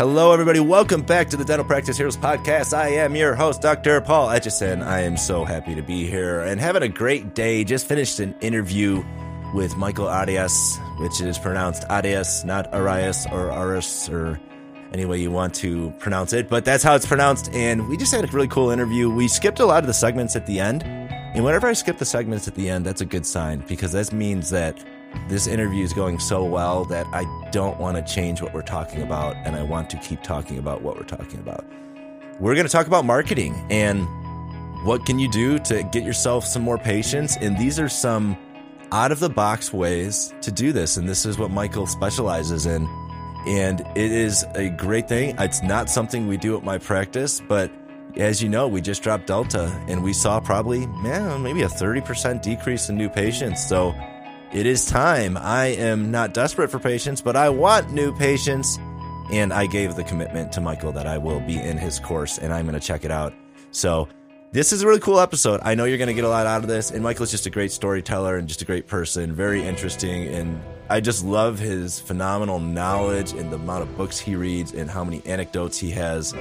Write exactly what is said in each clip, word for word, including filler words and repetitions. Hello, everybody. Welcome back to the Dental Practice Heroes Podcast. I am your host, Doctor Paul Etchison. I am so happy to be here and having a great day. Just finished an interview with Michael Arias, which is pronounced Arias, not Arias or Aris or any way you want to pronounce it. But that's how it's pronounced. And we just had a really cool interview. We skipped a lot of the segments at the end. And whenever I skip the segments at the end, that's a good sign because that means that this interview is going so well that I don't want to change what we're talking about, and I want to keep talking about what we're talking about. We're going to talk about marketing and what can you do to get yourself some more patients, and these are some out-of-the-box ways to do this, and this is what Michael specializes in, and it is a great thing. It's not something we do at my practice, but as you know, we just dropped Delta, and we saw probably, man, maybe a thirty percent decrease in new patients, so it is time. I am not desperate for patients, but I want new patients. And I gave the commitment to Michael that I will be in his course and I'm going to check it out. So this is a really cool episode. I know you're going to get a lot out of this. And Michael's just a great storyteller and just a great person, very interesting. And I just love his phenomenal knowledge and the amount of books he reads and how many anecdotes he has.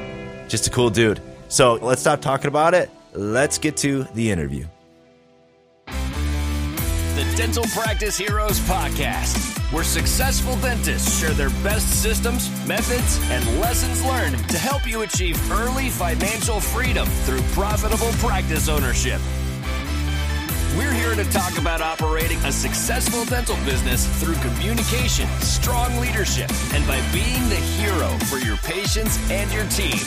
Just a cool dude. So let's stop talking about it. Let's get to the interview. The Dental Practice Heroes Podcast, where successful dentists share their best systems, methods, and lessons learned to help you achieve early financial freedom through profitable practice ownership. We're here to talk about operating a successful dental business through communication, strong leadership, and by being the hero for your patients and your team.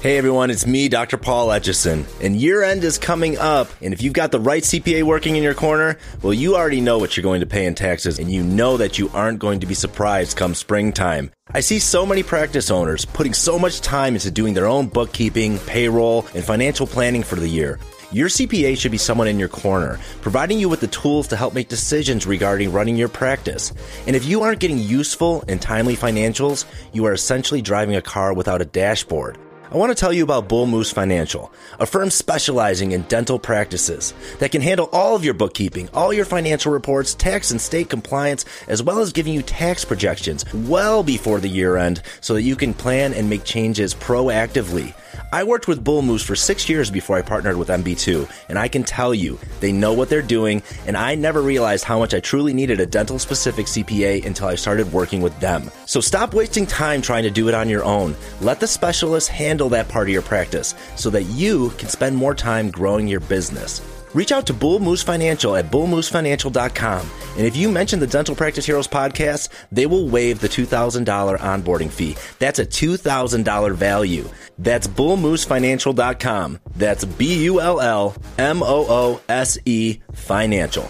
Hey everyone, it's me, Doctor Paul Etchison, and year end is coming up, and if you've got the right C P A working in your corner, well, you already know what you're going to pay in taxes, and you know that you aren't going to be surprised come springtime. I see so many practice owners putting so much time into doing their own bookkeeping, payroll, and financial planning for the year. Your C P A should be someone in your corner, providing you with the tools to help make decisions regarding running your practice. And if you aren't getting useful and timely financials, you are essentially driving a car without a dashboard. I want to tell you about Bull Moose Financial, a firm specializing in dental practices that can handle all of your bookkeeping, all your financial reports, tax and state compliance, as well as giving you tax projections well before the year end so that you can plan and make changes proactively. I worked with Bull Moose for six years before I partnered with M B two, and I can tell you, they know what they're doing, and I never realized how much I truly needed a dental-specific C P A until I started working with them. So stop wasting time trying to do it on your own. Let the specialists handle that part of your practice so that you can spend more time growing your business. Reach out to Bull Moose Financial at bull moose financial dot com, and if you mention the Dental Practice Heroes Podcast, they will waive the two thousand dollars onboarding fee. That's a two thousand dollars value. That's bull moose financial dot com. That's B U L L M O O S E Financial.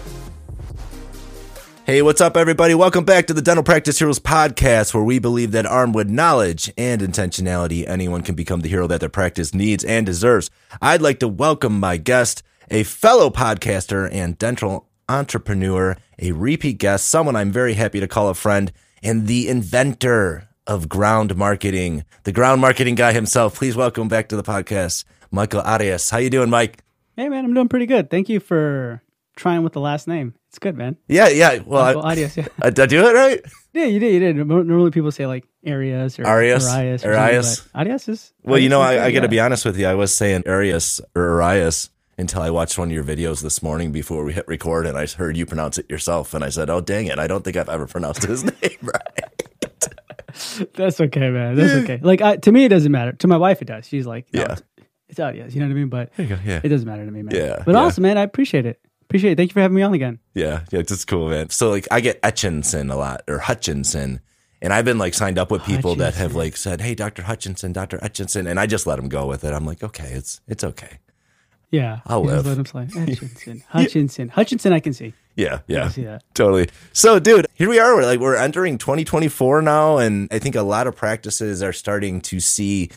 Hey, what's up, everybody? Welcome back to the Dental Practice Heroes Podcast, where we believe that armed with knowledge and intentionality, anyone can become the hero that their practice needs and deserves. I'd like to welcome my guest, a fellow podcaster and dental entrepreneur, a repeat guest, someone I'm very happy to call a friend, and the inventor of ground marketing, the ground marketing guy himself. Please welcome back to the podcast, Michael Arias. How you doing, Mike? Hey, man, I'm doing pretty good. Thank you for trying with the last name. It's good, man. Yeah, yeah. Well, I, Arias, yeah. I, did I do it right? Yeah, you did. You did. Normally people say like Arias or Arias. Arias. Or Arias. Arias is... Well, Arias, you know, I, I got to yeah. be honest with you. I was saying Arias or Arias until I watched one of your videos this morning before we hit record, and I heard you pronounce it yourself, and I said, oh, dang it, I don't think I've ever pronounced his name right. That's okay, man. That's okay. Like, I, to me, it doesn't matter. To my wife, it does. She's like, no, yeah, it's, it's Arias, you know what I mean? But yeah. it doesn't matter to me, man. Yeah, but yeah. also, man, I appreciate it. Appreciate it. Thank you for having me on again. Yeah, yeah, that's cool, man. So, like, I get Etchison a lot, or Hutchinson, and I've been, like, signed up with people Hutchinson. that have, like, said, hey, Doctor Hutchinson, Doctor Etchison, and I just let them go with it. I'm like, okay, it's it's okay. Yeah, I'll live. Let him slide. Hutchinson, Hutchinson, yeah. Hutchinson. I can see. Yeah, yeah, I can see that. Totally. So, dude, here we are. We're like we're entering twenty twenty-four now, and I think a lot of practices are starting to see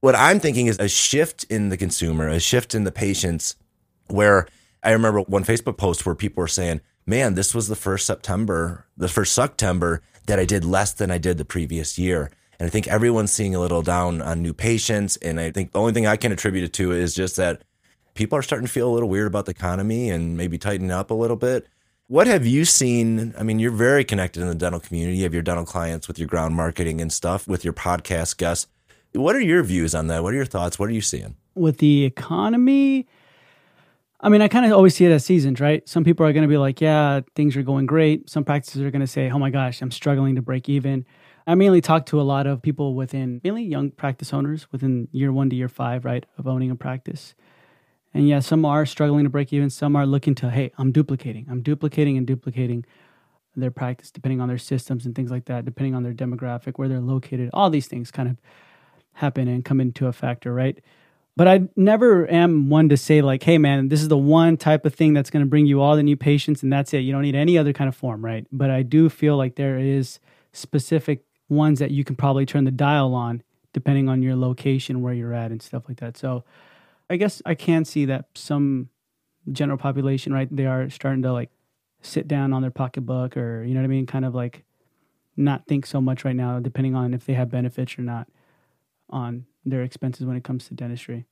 what I'm thinking is a shift in the consumer, a shift in the patients. Where I remember one Facebook post where people were saying, "Man, this was the first September, the first September that I did less than I did the previous year." And I think everyone's seeing a little down on new patients. And I think the only thing I can attribute it to is just that people are starting to feel a little weird about the economy and maybe tighten up a little bit. What have you seen? I mean, you're very connected in the dental community. You have your dental clients with your ground marketing and stuff, with your podcast guests. What are your views on that? What are your thoughts? What are you seeing? With the economy, I mean, I kind of always see it as seasons, right? Some people are going to be like, yeah, things are going great. Some practices are going to say, oh my gosh, I'm struggling to break even. I mainly talk to a lot of people within, mainly young practice owners within year one to year five, right, of owning a practice. And yeah, some are struggling to break even. Some are looking to, hey, I'm duplicating. I'm duplicating and duplicating their practice, depending on their systems and things like that, depending on their demographic, where they're located. All these things kind of happen and come into a factor, right? But I never am one to say like, hey, man, this is the one type of thing that's going to bring you all the new patients and that's it. You don't need any other kind of form, right? But I do feel like there is specific ones that you can probably turn the dial on depending on your location, where you're at and stuff like that. So I guess I can see that some general population, right, they are starting to like sit down on their pocketbook or, you know what I mean, kind of like not think so much right now, depending on if they have benefits or not on their expenses when it comes to dentistry.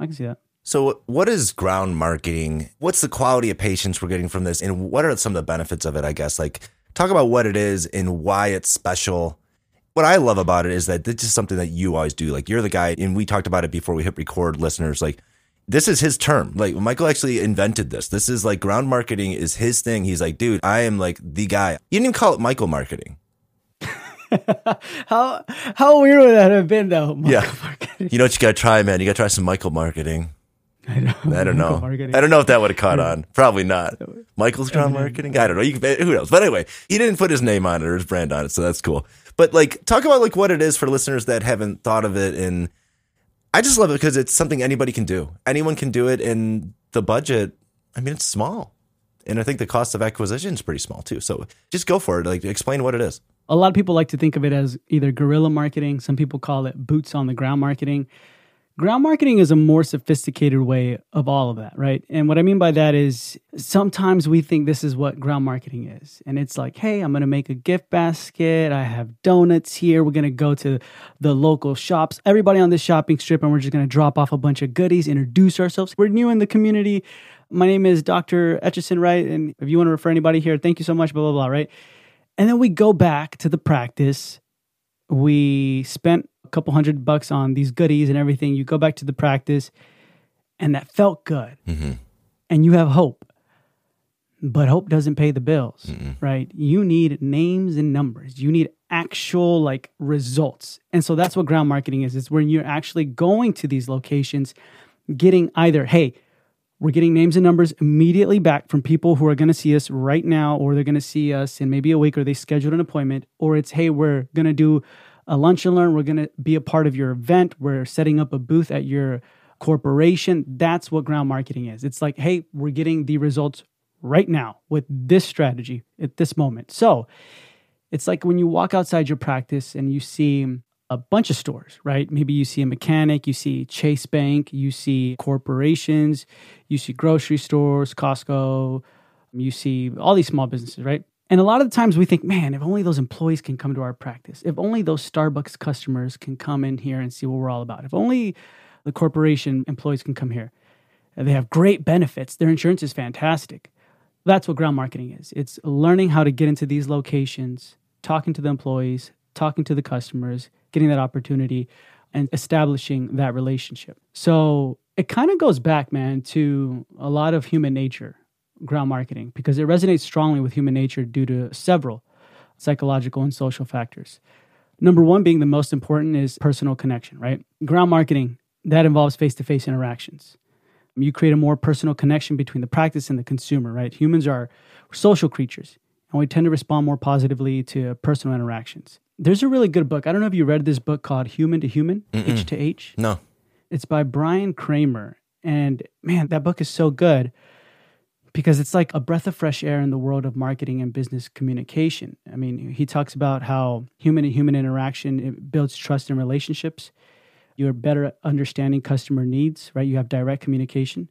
I can see that. So what is ground marketing? What's the quality of patients we're getting from this? And what are some of the benefits of it, I guess? Like, talk about what it is and why it's special. What I love about it is that this is something that you always do. Like, you're the guy, and we talked about it before we hit record, listeners. Like, this is his term. Like, Michael actually invented this. This is like, ground marketing is his thing. He's like, dude, I am like the guy. You didn't even call it Michael marketing. how how weird would that have been, though? Michael yeah. Marketing. You know what you got to try, man? You got to try some Michael marketing. I don't, I don't know. Marketing. I don't know if that would have caught on. Probably not. Michael's ground marketing? I don't know. You can, who knows? But anyway, he didn't put his name on it or his brand on it, so that's cool. But like, talk about like what it is for listeners that haven't thought of it. And I just love it because it's something anybody can do. Anyone can do it. And the budget, I mean, it's small. And I think the cost of acquisition is pretty small too. So just go for it. Like, explain what it is. A lot of people like to think of it as either guerrilla marketing. Some people call it boots on the ground marketing. Ground marketing is a more sophisticated way of all of that, right? And what I mean by that is sometimes we think this is what ground marketing is. And it's like, hey, I'm going to make a gift basket. I have donuts here. We're going to go to the local shops, everybody on this shopping strip, and we're just going to drop off a bunch of goodies, introduce ourselves. We're new in the community. My name is Doctor Etchison, right? And if you want to refer anybody here, thank you so much, blah, blah, blah, right? And then we go back to the practice. We spent couple hundred bucks on these goodies and everything. You go back to the practice and that felt good. Mm-hmm. And you have hope. But hope doesn't pay the bills, mm-mm, right? You need names and numbers. You need actual like results. And so that's what ground marketing is. It's when you're actually going to these locations, getting either, hey, we're getting names and numbers immediately back from people who are going to see us right now, or they're going to see us in maybe a week, or they scheduled an appointment, or it's, hey, we're going to do a lunch and learn. We're going to be a part of your event. We're setting up a booth at your corporation. That's what ground marketing is. It's like, hey, we're getting the results right now with this strategy at this moment. So it's like when you walk outside your practice and you see a bunch of stores, right? Maybe you see a mechanic, you see Chase Bank, you see corporations, you see grocery stores, Costco, you see all these small businesses, right? And a lot of the times we think, man, if only those employees can come to our practice. If only those Starbucks customers can come in here and see what we're all about. If only the corporation employees can come here. And they have great benefits. Their insurance is fantastic. That's what ground marketing is. It's learning how to get into these locations, talking to the employees, talking to the customers, getting that opportunity, and establishing that relationship. So it kind of goes back, man, to a lot of human nature. Ground marketing, because it resonates strongly with human nature due to several psychological and social factors. Number one being the most important is personal connection, right? Ground marketing, that involves face-to-face interactions. You create a more personal connection between the practice and the consumer, right? Humans are social creatures, and we tend to respond more positively to personal interactions. There's a really good book. I don't know if you read this book called Human to Human, Mm-mm. H to H. No. It's by Brian Kramer. And man, that book is so good, because it's like a breath of fresh air in the world of marketing and business communication. I mean, he talks about how human to human interaction, it builds trust and relationships. You're better at understanding customer needs, right? You have direct communication.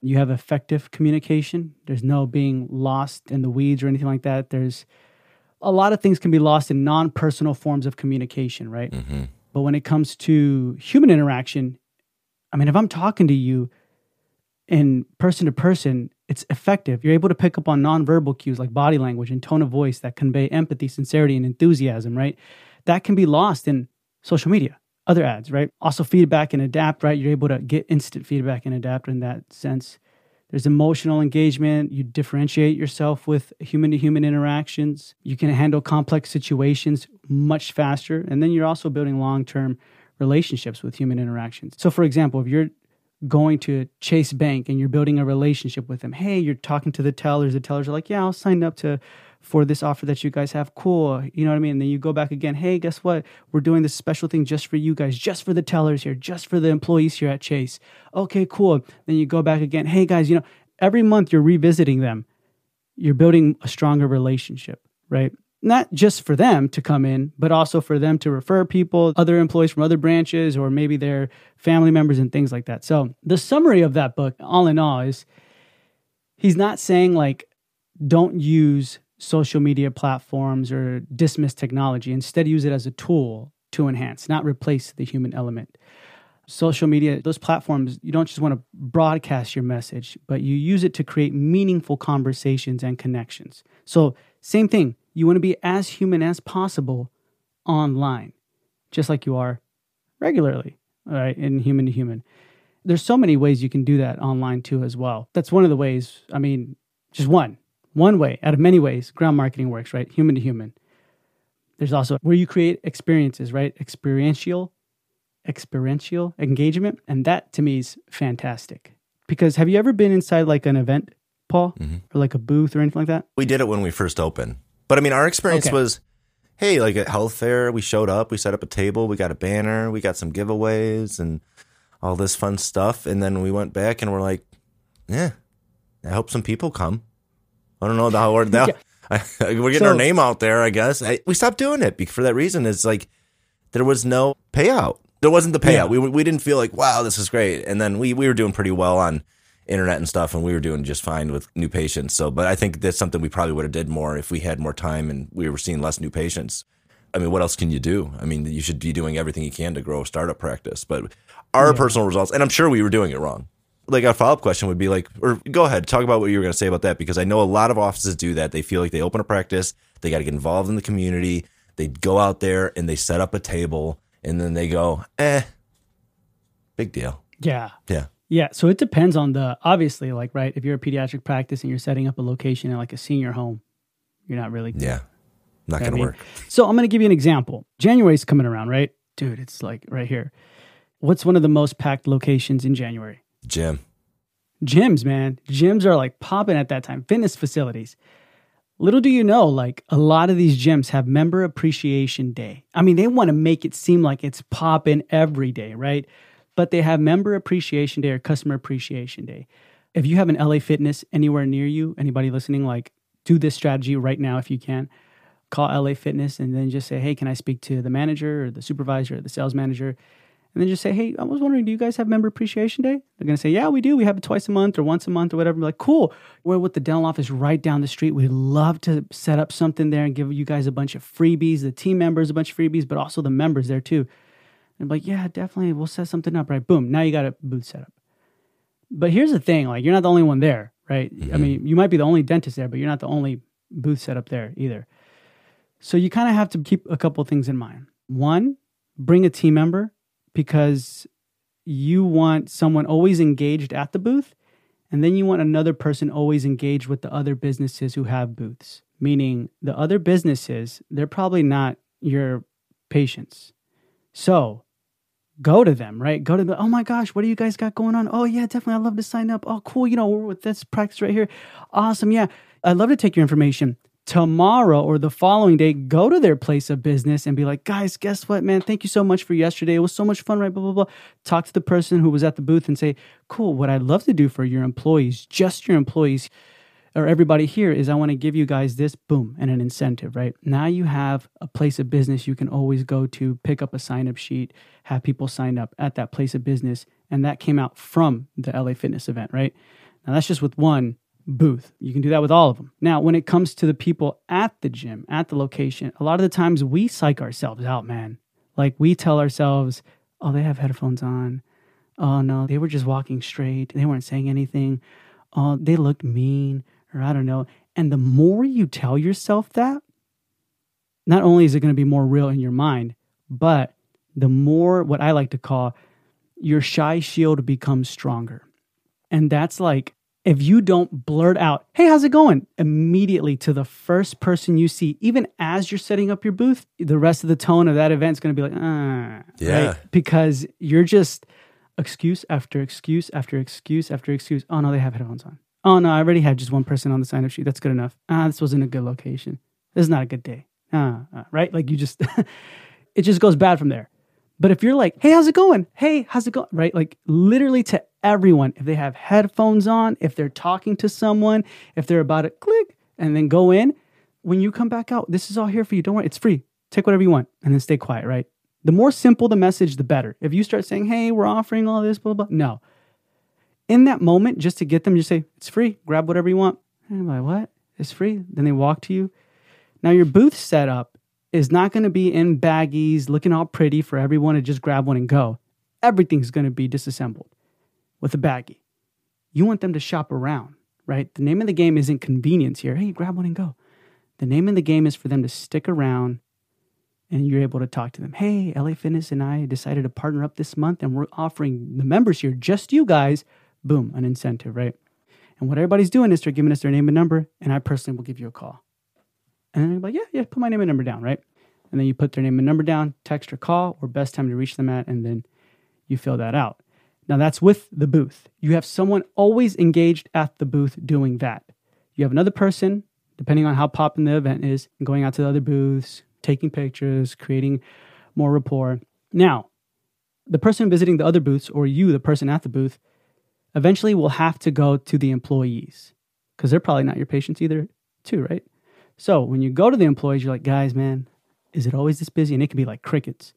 You have effective communication. There's no being lost in the weeds or anything like that. There's a lot of things can be lost in non-personal forms of communication, right? Mm-hmm. But when it comes to human interaction, I mean, if I'm talking to you in person to person, it's effective. You're able to pick up on nonverbal cues like body language and tone of voice that convey empathy, sincerity, and enthusiasm, right? That can be lost in social media, other ads, right? Also feedback and adapt, right? You're able to get instant feedback and adapt in that sense. There's emotional engagement. You differentiate yourself with human-to-human interactions. You can handle complex situations much faster. And then you're also building long-term relationships with human interactions. So for example, if you're going to Chase Bank and you're building a relationship with them, hey, you're talking to the tellers, the tellers are like, yeah, I'll sign up to for this offer that you guys have. Cool. You know what I mean? And then you go back again, hey, guess what? We're doing this special thing just for you guys, just for the tellers here, just for the employees here at Chase. Okay, cool. Then you go back again, hey guys, you know, every month you're revisiting them. You're building a stronger relationship, right? Not just for them to come in, but also for them to refer people, other employees from other branches, or maybe their family members and things like that. So the summary of that book, all in all, is he's not saying like, don't use social media platforms or dismiss technology. Instead, use it as a tool to enhance, not replace the human element. Social media, those platforms, you don't just want to broadcast your message, but you use it to create meaningful conversations and connections. So same thing. You want to be as human as possible online, just like you are regularly, all right, in human to human. There's so many ways you can do that online too as well. That's one of the ways, I mean, just one, one way out of many ways ground marketing works, right? Human to human. There's also where you create experiences, right? Experiential, experiential engagement. And that to me is fantastic because have you ever been inside like an event, Paul, mm-hmm. or like a booth or anything like that? We did it when we first opened. But I mean, our experience okay. was, hey, like at health fair, we showed up, we set up a table, we got a banner, we got some giveaways and all this fun stuff. And then we went back and we're like, yeah, I hope some people come. I don't know how we're, that, yeah. we're getting so, our name out there, I guess. I, we stopped doing it for that reason. It's like there was no payout. There wasn't the payout. Yeah. We we didn't feel like, wow, this is great. And then we, we were doing pretty well on internet and stuff, and we were doing just fine with new patients. So, but I think that's something we probably would have did more if we had more time and we were seeing less new patients. I mean, what else can you do? I mean, you should be doing everything you can to grow a startup practice. But our yeah. personal results, and I'm sure we were doing it wrong. Like a follow-up question would be like, or go ahead, talk about what you were going to say about that, because I know a lot of offices do that. They feel like they open a practice, they got to get involved in the community, they go out there and they set up a table, and then they go, eh, big deal. Yeah. Yeah. Yeah, so it depends on the, obviously, like, right, if you're a pediatric practice and you're setting up a location in like a senior home, you're not really. Yeah, not going to work. So I'm going to give you an example. January's coming around, right? Dude, it's like right here. What's one of the most packed locations in January? Gym. Gyms, man. Gyms are like popping at that time. Fitness facilities. Little do you know, like a lot of these gyms have Member Appreciation Day. I mean, they want to make it seem like it's popping every day, right? But they have Member Appreciation Day or Customer Appreciation Day. If you have an L A Fitness anywhere near you, anybody listening, like do this strategy right now if you can. Call L A Fitness and then just say, hey, can I speak to the manager or the supervisor or the sales manager? And then just say, hey, I was wondering, do you guys have Member Appreciation Day? They're going to say, yeah, we do. We have it twice a month or once a month or whatever. We're like, cool. We're with the dental office right down the street. We'd love to set up something there and give you guys a bunch of freebies, the team members, a bunch of freebies, but also the members there too. And like, yeah, definitely, we'll set something up, right? Boom, now you got a booth set up. But here's the thing, like, you're not the only one there, right? Mm-hmm. I mean, you might be the only dentist there, but you're not the only booth set up there either. So you kind of have to keep a couple things in mind. One, bring a team member because you want someone always engaged at the booth, and then you want another person always engaged with the other businesses who have booths, meaning the other businesses, they're probably not your patients. So go to them, right? Go to the, oh my gosh, what do you guys got going on? Oh yeah, definitely. I'd love to sign up. Oh, cool. You know, we're with this practice right here. Awesome. Yeah. I'd love to take your information tomorrow or the following day. Go to their place of business and be like, guys, guess what, man? Thank you so much for yesterday. It was so much fun, right? Blah, blah, blah. Talk to the person who was at the booth and say, cool. What I'd love to do for your employees, just your employees or everybody here is I want to give you guys this, boom, and an incentive, right? Now you have a place of business you can always go to, pick up a sign-up sheet, have people sign up at that place of business, and that came out from the L A Fitness event, right? Now that's just with one booth. You can do that with all of them. Now, when it comes to the people at the gym, at the location, a lot of the times we psych ourselves out, man. Like we tell ourselves, oh, they have headphones on. Oh, no, they were just walking straight. They weren't saying anything. Oh, they looked mean, or I don't know. And the more you tell yourself that, not only is it going to be more real in your mind, but the more what I like to call your shy shield becomes stronger. And that's like, if you don't blurt out, hey, how's it going? Immediately to the first person you see, even as you're setting up your booth, the rest of the tone of that event's going to be like, ah, yeah, right? Because you're just excuse after excuse after excuse after excuse. Oh, no, they have headphones on. Oh, no, I already had just one person on the sign-up sheet. That's good enough. Ah, this wasn't a good location. This is not a good day. Ah, ah, right? Like you just, it just goes bad from there. But if you're like, hey, how's it going? Hey, how's it going? Right? Like literally to everyone, if they have headphones on, if they're talking to someone, if they're about to click and then go in, when you come back out, this is all here for you. Don't worry. It's free. Take whatever you want and then stay quiet, right? The more simple the message, the better. If you start saying, hey, we're offering all this, blah, blah, blah. No. In that moment, just to get them, just say, it's free. Grab whatever you want. And I'm like, what? It's free. Then they walk to you. Now your booth setup is not going to be in baggies, looking all pretty for everyone to just grab one and go. Everything's going to be disassembled with a baggie. You want them to shop around, right? The name of the game isn't convenience here. Hey, grab one and go. The name of the game is for them to stick around and you're able to talk to them. Hey, L A Fitness and I decided to partner up this month and we're offering the members here, just you guys, boom, an incentive, right? And what everybody's doing is they're giving us their name and number, and I personally will give you a call. And then they're like, yeah, yeah, put my name and number down, right? And then you put their name and number down, text or call, or best time to reach them at, and then you fill that out. Now that's with the booth. You have someone always engaged at the booth doing that. You have another person, depending on how poppin' the event is, going out to the other booths, taking pictures, creating more rapport. Now, the person visiting the other booths, or you, the person at the booth, eventually will have to go to the employees because they're probably not your patients either too, right? So when you go to the employees, you're like, guys, man, is it always this busy? And it can be like crickets,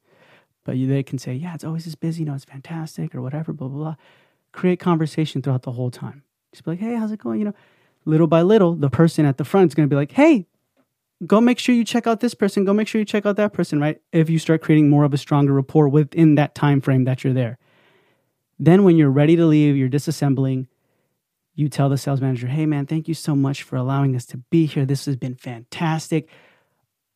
but they can say, yeah, it's always this busy. You know, it's fantastic or whatever, blah, blah, blah. Create conversation throughout the whole time. Just be like, hey, how's it going? You know, little by little, the person at the front is going to be like, hey, go make sure you check out this person. Go make sure you check out that person, right? If you start creating more of a stronger rapport within that time frame that you're there. Then when you're ready to leave, you're disassembling, you tell the sales manager, hey, man, thank you so much for allowing us to be here. This has been fantastic.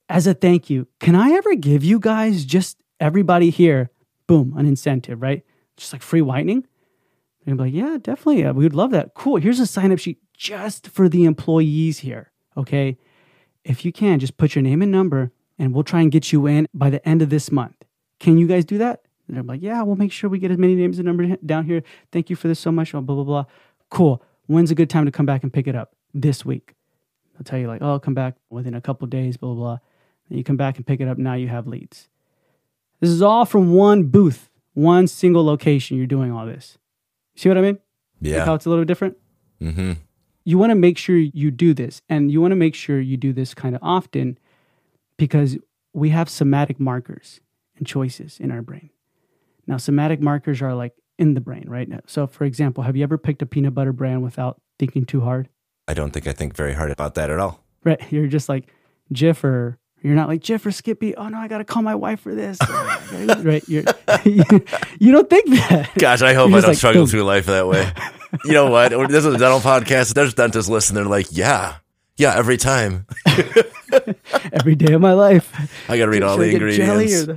As a thank you, can I ever give you guys, just everybody here, boom, an incentive, right? Just like free whitening. And you're like, yeah, definitely. Yeah, we would love that. Cool. Here's a sign-up sheet just for the employees here, okay? If you can, just put your name and number, and we'll try and get you in by the end of this month. Can you guys do that? And I'm like, yeah, we'll make sure we get as many names and numbers down here. Thank you for this so much, blah, blah, blah. Cool. When's a good time to come back and pick it up? This week. I'll tell you like, oh, I'll come back within a couple days, blah, blah, blah. And you come back and pick it up. Now you have leads. This is all from one booth, one single location. You're doing all this. See what I mean? Yeah. Like how it's a little different? Mm-hmm. You want to make sure you do this. And you want to make sure you do this kind of often because we have somatic markers and choices in our brain. Now, somatic markers are like in the brain, right? Now, so for example, have you ever picked a peanut butter brand without thinking too hard? I don't think I think very hard about that at all. Right. You're just like, Jif, or you're not like, Jif or Skippy. Oh no, I got to call my wife for this. Right. You're, you, you don't think that. Gosh, I hope I don't like, struggle Boom. Through life that way. You know what? This is a dental podcast. There's dentists listening. They're like, yeah, yeah, every time. Every day of my life. I got to read all the ingredients.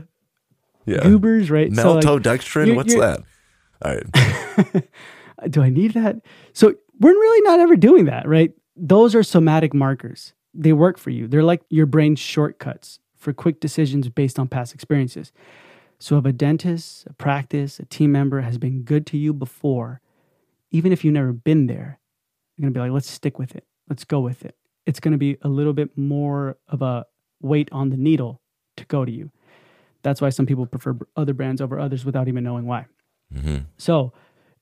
Yeah. Goobers, right? Maltodextrin, so like, what's you're, that? All right. Do I need that? So we're really not ever doing that, right? Those are somatic markers. They work for you. They're like your brain's shortcuts for quick decisions based on past experiences. So if a dentist, a practice, a team member has been good to you before, even if you've never been there, you're going to be like, let's stick with it. Let's go with it. It's going to be a little bit more of a weight on the needle to go to you. That's why some people prefer other brands over others without even knowing why. Mm-hmm. So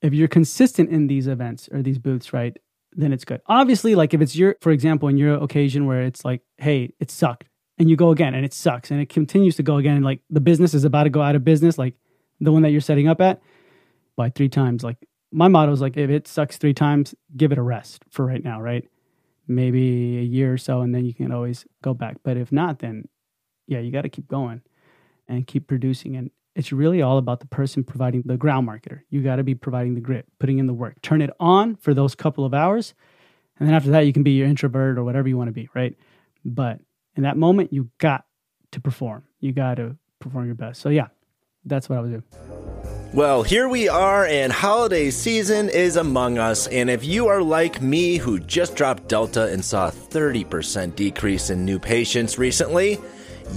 if you're consistent in these events or these booths, right, then it's good. Obviously, like if it's your, for example, in your occasion where it's like, hey, it sucked and you go again and it sucks and it continues to go again. And like the business is about to go out of business, like the one that you're setting up at by three times, like my motto is like, if it sucks three times, give it a rest for right now, right? Maybe a year or so, and then you can always go back. But if not, then yeah, you got to keep going and keep producing. And it's really all about the person providing the ground marketer. You got to be providing the grit, putting in the work. Turn it on for those couple of hours. And then after that, you can be your introvert or whatever you want to be, right? But in that moment, you got to perform. You got to perform your best. So yeah, that's what I would do. Well, here we are, and holiday season is among us. And if you are like me, who just dropped Delta and saw a thirty percent decrease in new patients recently,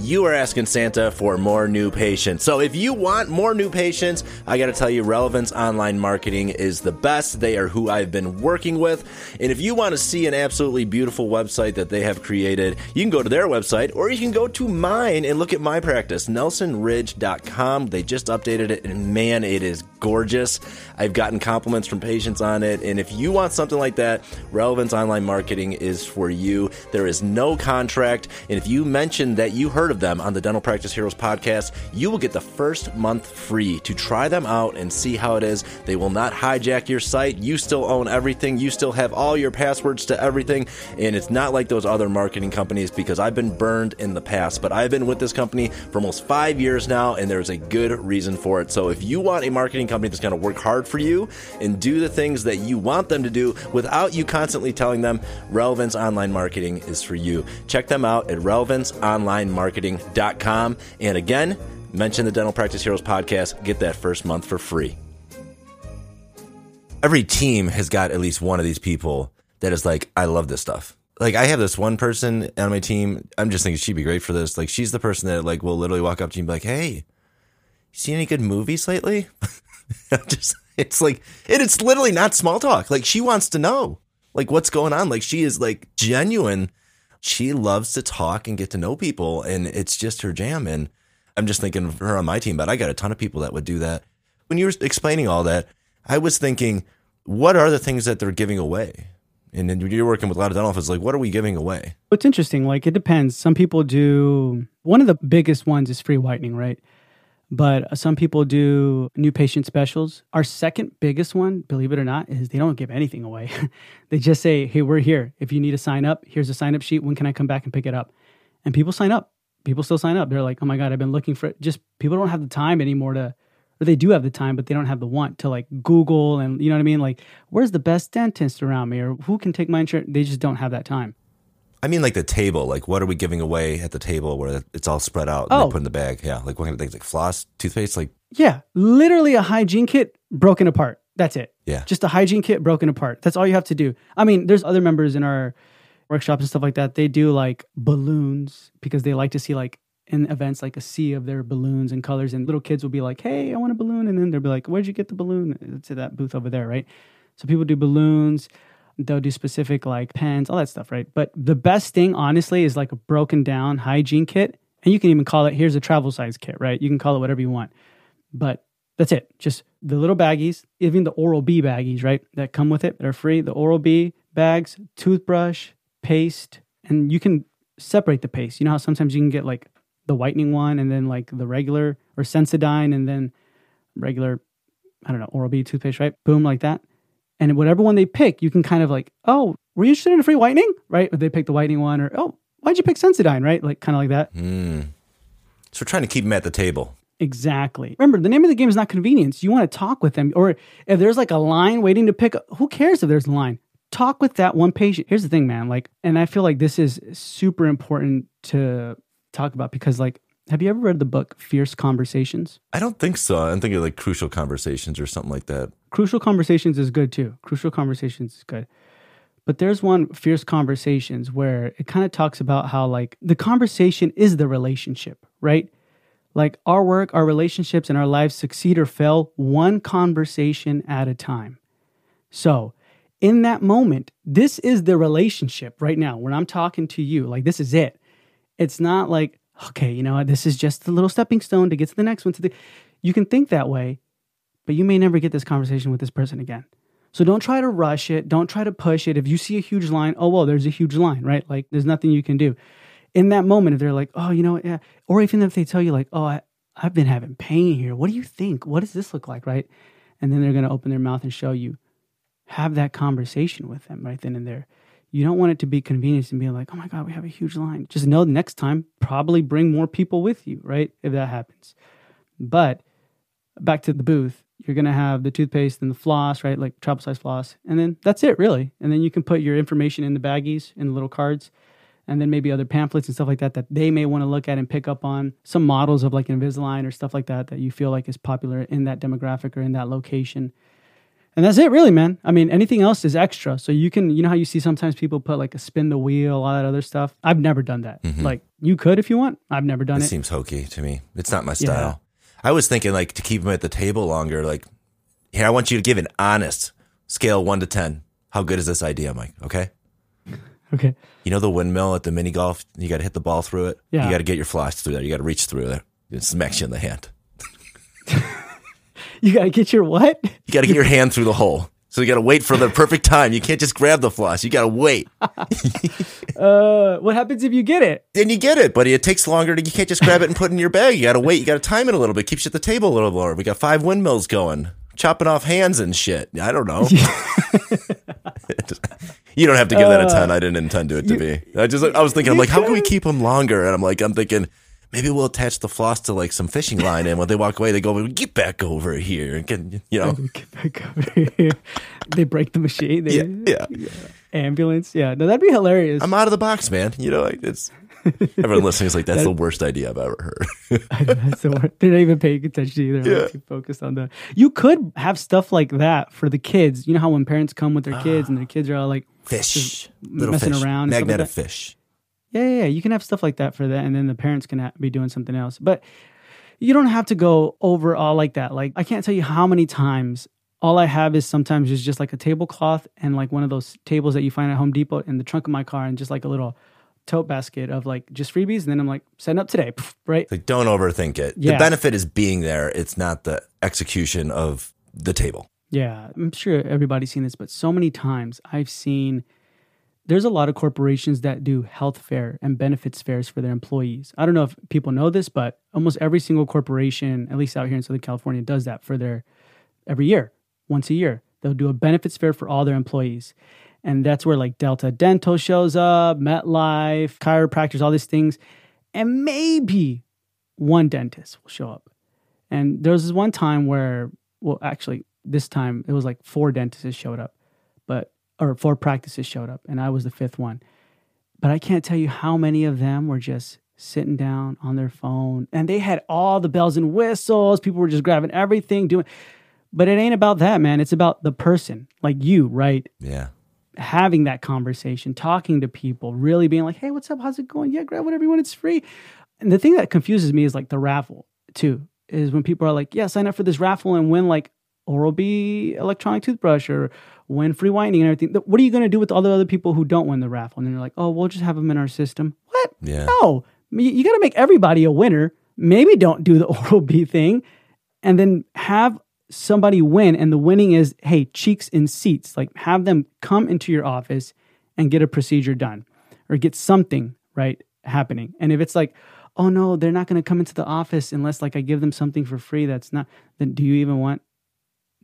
you are asking Santa for more new patients. So if you want more new patients, I got to tell you, Relevance Online Marketing is the best. They are who I've been working with. And if you want to see an absolutely beautiful website that they have created, you can go to their website, or you can go to mine and look at my practice, nelson ridge dot com. They just updated it, and man, it is gorgeous. I've gotten compliments from patients on it. And if you want something like that, Relevance Online Marketing is for you. There is no contract. And if you mention that you heard of them on the Dental Practice Heroes podcast, you will get the first month free to try them out and see how it is. They will not hijack your site. You still own everything. You still have all your passwords to everything. And it's not like those other marketing companies, because I've been burned in the past, but I've been with this company for almost five years now, and there's a good reason for it. So if you want a marketing company that's going to work hard for you and do the things that you want them to do without you constantly telling them, Relevance Online Marketing is for you. Check them out at Relevance Online Marketing. marketing dot com. And again, mention the Dental Practice Heroes podcast. Get that first month for free. Every team has got at least one of these people that is like, I love this stuff. Like, I have this one person on my team. I'm just thinking she'd be great for this. Like, she's the person that like will literally walk up to you and be like, hey, you seen any good movies lately? I'm just, it's like, and it's literally not small talk. Like, she wants to know like what's going on. Like, she is like genuine. She loves to talk and get to know people, and it's just her jam. And I'm just thinking of her on my team, but I got a ton of people that would do that. When you were explaining all that, I was thinking, what are the things that they're giving away? And then you're working with a lot of dental offices, like, what are we giving away? It's interesting. Like, it depends. Some people do, one of the biggest ones is free whitening, right? But some people do new patient specials. Our second biggest one, believe it or not, is they don't give anything away. They just say, hey, we're here. If you need to sign up, here's a sign up sheet. When can I come back and pick it up? And people sign up. People still sign up. They're like, oh my God, I've been looking for it. Just people don't have the time anymore to, or they do have the time, but they don't have the want to like Google and, you know what I mean? Like, where's the best dentist around me, or who can take my insurance? They just don't have that time. I mean, like the table, like what are we giving away at the table where it's all spread out and oh. They put in the bag? Yeah. Like what kind of things, like floss, toothpaste, like. Yeah. Literally a hygiene kit broken apart. That's it. Yeah. Just a hygiene kit broken apart. That's all you have to do. I mean, there's other members in our workshops and stuff like that. They do like balloons because they like to see like in events, like a sea of their balloons and colors, and little kids will be like, hey, I want a balloon. And then they'll be like, where'd you get the balloon? It's at that booth over there. Right. So people do balloons. They'll do specific like pens, all that stuff, right? But the best thing, honestly, is like a broken down hygiene kit. And you can even call it, here's a travel size kit, right? You can call it whatever you want. But that's it. Just the little baggies, even the Oral-B baggies, right? That come with it, that are free. The Oral-B bags, toothbrush, paste. And you can separate the paste. You know how sometimes you can get like the whitening one and then like the regular or Sensodyne and then regular, I don't know, Oral-B toothpaste, right? Boom, like that. And whatever one they pick, you can kind of like, oh, were you interested in a free whitening? Right? Or they pick the whitening one, or, oh, why'd you pick Sensodyne? Right? Like, kind of like that. Mm. So we're trying to keep them at the table. Exactly. Remember, the name of the game is not convenience. You want to talk with them. Or if there's like a line waiting to pick, who cares if there's a line? Talk with that one patient. Here's the thing, man. Like, and I feel like this is super important to talk about because, like, have you ever read the book Fierce Conversations? I don't think so. I'm thinking like Crucial Conversations or something like that. Crucial Conversations is good too. Crucial Conversations is good. But there's one, Fierce Conversations, where it kind of talks about how like the conversation is the relationship, right? Like our work, our relationships, and our lives succeed or fail one conversation at a time. So in that moment, this is the relationship right now when I'm talking to you. Like this is it. It's not like, okay, you know, this is just a little stepping stone to get to the next one. To the, you can think that way, but you may never get this conversation with this person again. So don't try to rush it. Don't try to push it. If you see a huge line, oh, well, there's a huge line, right? Like there's nothing you can do. In that moment, if they're like, oh, you know, yeah. Or even if they tell you like, oh, I, I've been having pain here. What do you think? What does this look like, right? and then they're going to open their mouth and show you. Have that conversation with them right then and there. You don't want it to be convenience and be like, oh my God, we have a huge line. Just know the next time, probably bring more people with you, right? If that happens. But back to the booth, you're going to have the toothpaste and the floss, right? Like travel size floss. And then that's it, really. And then you can put your information in the baggies, in the little cards, and then maybe other pamphlets and stuff like that that they may want to look at and pick up on. Some models of like Invisalign or stuff like that that you feel like is popular in that demographic or in that location. And that's it, really, man. I mean, anything else is extra. So you can, you know how you see sometimes people put like a spin the wheel, all that other stuff. I've never done that. Mm-hmm. Like, you could if you want. I've never done it. It seems hokey to me. It's not my style. Yeah. I was thinking like to keep them at the table longer, like, here, I want you to give an honest scale one to ten. How good is this idea, Mike? Okay. Okay. You know the windmill at the mini golf? You got to hit the ball through it. Yeah. You got to get your floss through there. You got to reach through there. It smacks you in the hand. You got to get your what? You got to get your hand through the hole. So you got to wait for the perfect time. You can't just grab the floss. You got to wait. uh, what happens if you get it? Then you get it, buddy. It takes longer. To, you can't just grab it and put it in your bag. You got to wait. You got to time it a little bit. Keeps you at the table a little more. We got five windmills going. Chopping off hands and shit. I don't know. You don't have to give that a ten. I didn't intend it to be. I just I was thinking, I'm like, how can we keep them longer? And I'm like, I'm thinking... Maybe we'll attach the floss to like some fishing line, and when they walk away, they go, "Get back over here!" And can you know? Get back over here. They break the machine. They, yeah, yeah. Ambulance. Yeah. No, that'd be hilarious. I'm out of the box, man. You know, like it's everyone listening is like, "That's that, the worst idea I've ever heard." That's the worst. They're not even paying attention either. They're yeah. like, too focused on the. You could have stuff like that for the kids. You know how when parents come with their kids, and their kids are all like fish, little messing fish. around, magnetic like fish. Yeah, yeah, yeah, you can have stuff like that for that, and then the parents can ha- be doing something else. But you don't have to go over all like that. Like, I can't tell you how many times all I have is sometimes is just like a tablecloth and like one of those tables that you find at Home Depot in the trunk of my car and just like a little tote basket of like just freebies. And then I'm like, setting up today, right? Like, don't overthink it. Yeah. The benefit is being there. It's not the execution of the table. Yeah, I'm sure everybody's seen this, but so many times I've seen... There's a lot of corporations that do health fair and benefits fairs for their employees. I don't know if people know this, but almost every single corporation, at least out here in Southern California, does that for their every year, once a year. They'll do a benefits fair for all their employees. And that's where like Delta Dental shows up, MetLife, chiropractors, all these things. And maybe one dentist will show up. And there was this one time where, well, actually this time it was like four dentists showed up, but or four practices showed up, and I was the fifth one. But I can't tell you how many of them were just sitting down on their phone, and they had all the bells and whistles. People were just grabbing everything, doing... But it ain't about that, man. It's about the person, like you, right? Yeah. Having that conversation, talking to people, really being like, hey, what's up? How's it going? Yeah, grab whatever you want. It's free. And the thing that confuses me is like the raffle, too, is when people are like, yeah, sign up for this raffle and win like Oral-B electronic toothbrush or win free whitening and everything. What are you going to do with all the other people who don't win the raffle? And then you're like, oh, we'll just have them in our system. What? Yeah. No. You got to make everybody a winner. Maybe don't do the Oral-B thing and then have somebody win. And the winning is, hey, cheeks in seats. Like have them come into your office and get a procedure done or get something, right, happening. And if it's like, oh, no, they're not going to come into the office unless like I give them something for free that's not, then do you even want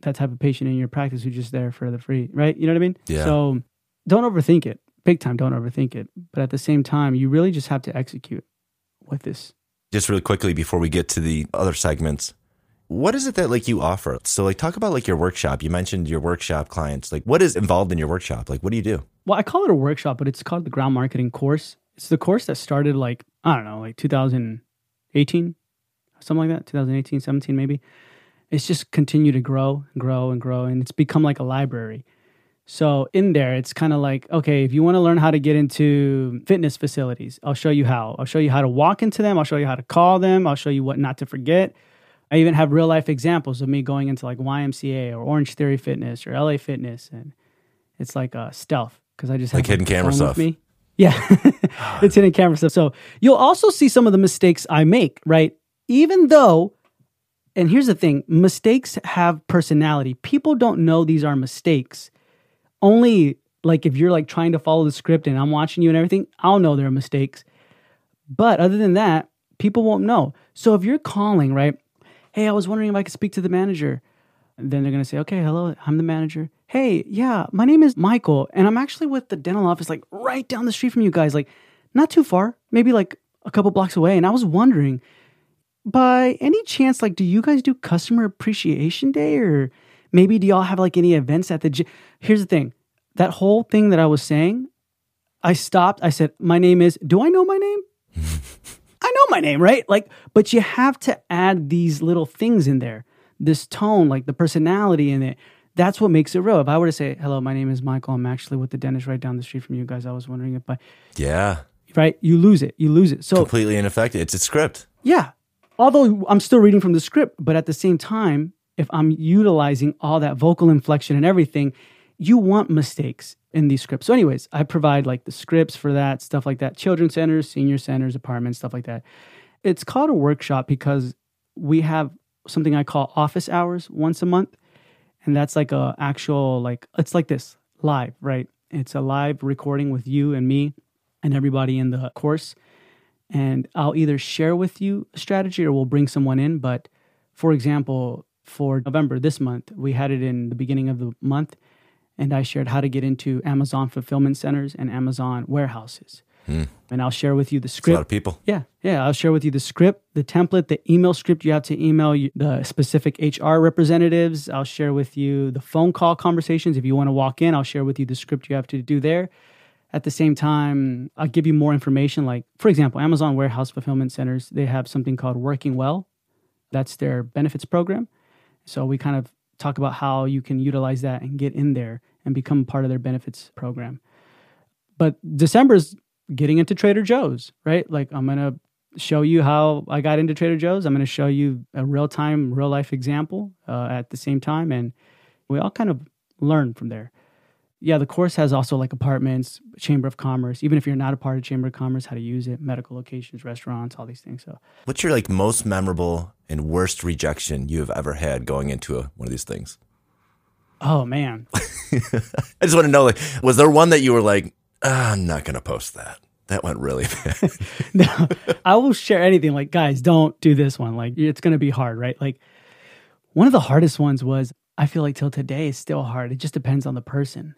that type of patient in your practice who's just there for the free, right? You know what I mean? Yeah. So don't overthink it. Big time, don't overthink it. But at the same time, you really just have to execute with this. Just really quickly before we get to the other segments, what is it that like you offer? So like talk about like your workshop. You mentioned your workshop clients. Like what is involved in your workshop? Like what do you do? Well, I call it a workshop, but it's called the Ground Marketing Course. It's the course that started like, I don't know, like two thousand eighteen, something like that, two thousand eighteen, seventeen maybe. It's just continue to grow and grow and grow. And it's become like a library. So in there, it's kind of like, okay, if you want to learn how to get into fitness facilities, I'll show you how. I'll show you how to walk into them. I'll show you how to call them. I'll show you what not to forget. I even have real life examples of me going into like Y M C A or Orange Theory Fitness or L A Fitness. And it's like uh, stealth because I just have like hidden camera stuff. Me. Yeah, it's hidden camera stuff. So you'll also see some of the mistakes I make, right? Even though... And here's the thing, mistakes have personality. People don't know these are mistakes. Only like if you're like trying to follow the script and I'm watching you and everything, I'll know they're mistakes. But other than that, people won't know. So if you're calling, right? Hey, I was wondering if I could speak to the manager. Then they're going to say, okay, hello, I'm the manager. Hey, yeah, my name is Michael, and I'm actually with the dental office, like right down the street from you guys, like not too far, maybe like a couple blocks away. And I was wondering, by any chance, like, do you guys do customer appreciation day, or maybe do y'all have like any events at the gym? Here's the thing. That whole thing that I was saying, I stopped. I said, my name is, do I know my name? I know my name, right? Like, but you have to add these little things in there. This tone, like the personality in it, that's what makes it real. If I were to say, hello, my name is Michael, I'm actually with the dentist right down the street from you guys, I was wondering if I... Yeah. Right? You lose it. You lose it. So completely ineffective. It's a script. Yeah. Although I'm still reading from the script, but at the same time, if I'm utilizing all that vocal inflection and everything, you want mistakes in these scripts. So anyways, I provide like the scripts for that, stuff like that. Children's centers, senior centers, apartments, stuff like that. It's called a workshop because we have something I call office hours once a month. And that's like a actual, like, it's like this live, right? It's a live recording with you and me and everybody in the course. And I'll either share with you a strategy or we'll bring someone in. But for example, for November this month, we had it in the beginning of the month. And I shared how to get into Amazon fulfillment centers and Amazon warehouses. Hmm. And I'll share with you the script. That's a lot of people. Yeah. Yeah. I'll share with you the script, the template, the email script you have to email you, the specific H R representatives. I'll share with you the phone call conversations. If you want to walk in, I'll share with you the script you have to do there. At the same time, I'll give you more information. Like, for example, Amazon warehouse fulfillment centers, they have something called Working Well. That's their benefits program. So we kind of talk about how you can utilize that and get in there and become part of their benefits program. But December's getting into Trader Joe's, right? Like, I'm going to show you how I got into Trader Joe's. I'm going to show you a real-time, real-life example uh, at the same time. And we all kind of learn from there. Yeah, the course has also like apartments, Chamber of Commerce, even if you're not a part of Chamber of Commerce, how to use it, medical locations, restaurants, all these things. So, what's your like most memorable and worst rejection you have ever had going into a, one of these things? Oh, man. I just want to know, like, was there one that you were like, oh, I'm not going to post that? That went really bad. No, I will share anything. Like, guys, don't do this one. Like, it's going to be hard, right? Like, one of the hardest ones was, I feel like till today is still hard. It just depends on the person.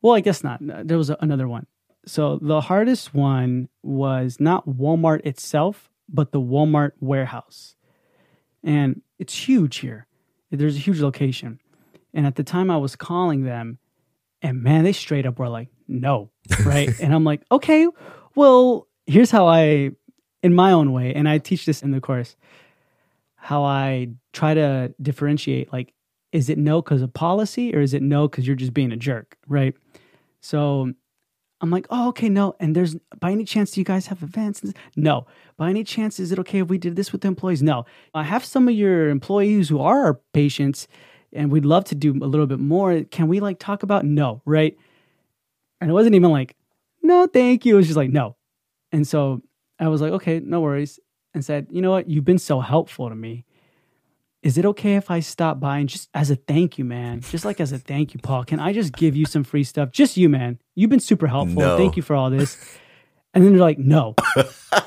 Well, I guess not. There was another one. So the hardest one was not Walmart itself, but the Walmart warehouse. And it's huge here. There's a huge location. And at the time I was calling them, and man, they straight up were like, no, right? And I'm like, okay, well, here's how I, in my own way, and I teach this in the course, how I try to differentiate, like, is it no because of policy or is it no because you're just being a jerk, right? So I'm like, oh, okay, no. And there's, by any chance, do you guys have events? No. By any chance, is it okay if we did this with the employees? No. I have some of your employees who are our patients and we'd love to do a little bit more. Can we like talk about? No, right? And it wasn't even like, no, thank you. It was just like, no. And so I was like, okay, no worries. And said, you know what? You've been so helpful to me. Is it okay if I stop by and just as a thank you, man, just like as a thank you, Paul, can I just give you some free stuff? Just you, man. You've been super helpful. No. Thank you for all this. And then they're like, no.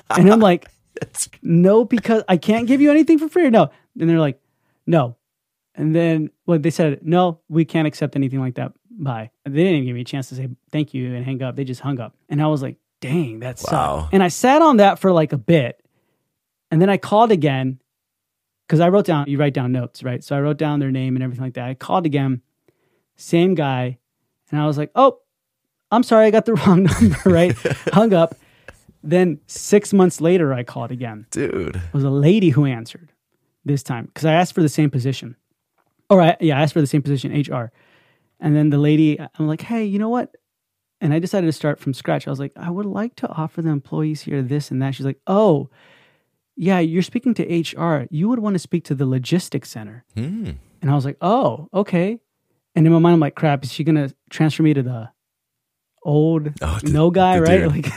And I'm like, no, because I can't give you anything for free. Or no. And they're like, no. And then well, they said, no, we can't accept anything like that. Bye. And they didn't even give me a chance to say thank you and hang up. They just hung up. And I was like, dang, that sucked. Wow. And I sat on that for like a bit. And then I called again. Because I wrote down, you write down notes, right? So I wrote down their name and everything like that. I called again, same guy. And I was like, oh, I'm sorry, I got the wrong number, right? Hung up. Then six months later, I called again. Dude. It was a lady who answered this time. Because I asked for the same position. All right, yeah, I asked for the same position, H R. And then the lady, I'm like, hey, you know what? And I decided to start from scratch. I was like, I would like to offer the employees here this and that. She's like, oh, yeah, you're speaking to H R. You would want to speak to the logistics center. Hmm. And I was like, oh, okay. And in my mind, I'm like, crap, is she going to transfer me to the old oh, the, no guy, right? Like,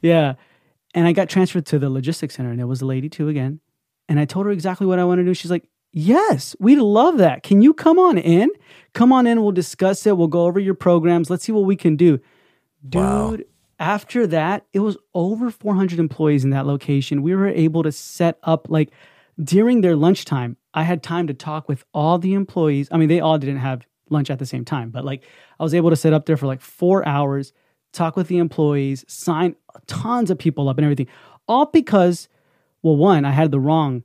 yeah. And I got transferred to the logistics center, and it was a lady too again. And I told her exactly what I wanted to do. She's like, yes, we'd love that. Can you come on in? Come on in. We'll discuss it. We'll go over your programs. Let's see what we can do. Dude. Wow. After that, it was over four hundred employees in that location. We were able to set up, like, during their lunchtime, I had time to talk with all the employees. I mean, they all didn't have lunch at the same time, but like I was able to sit up there for like four hours, talk with the employees, sign tons of people up and everything, all because, well, one, I had the wrong,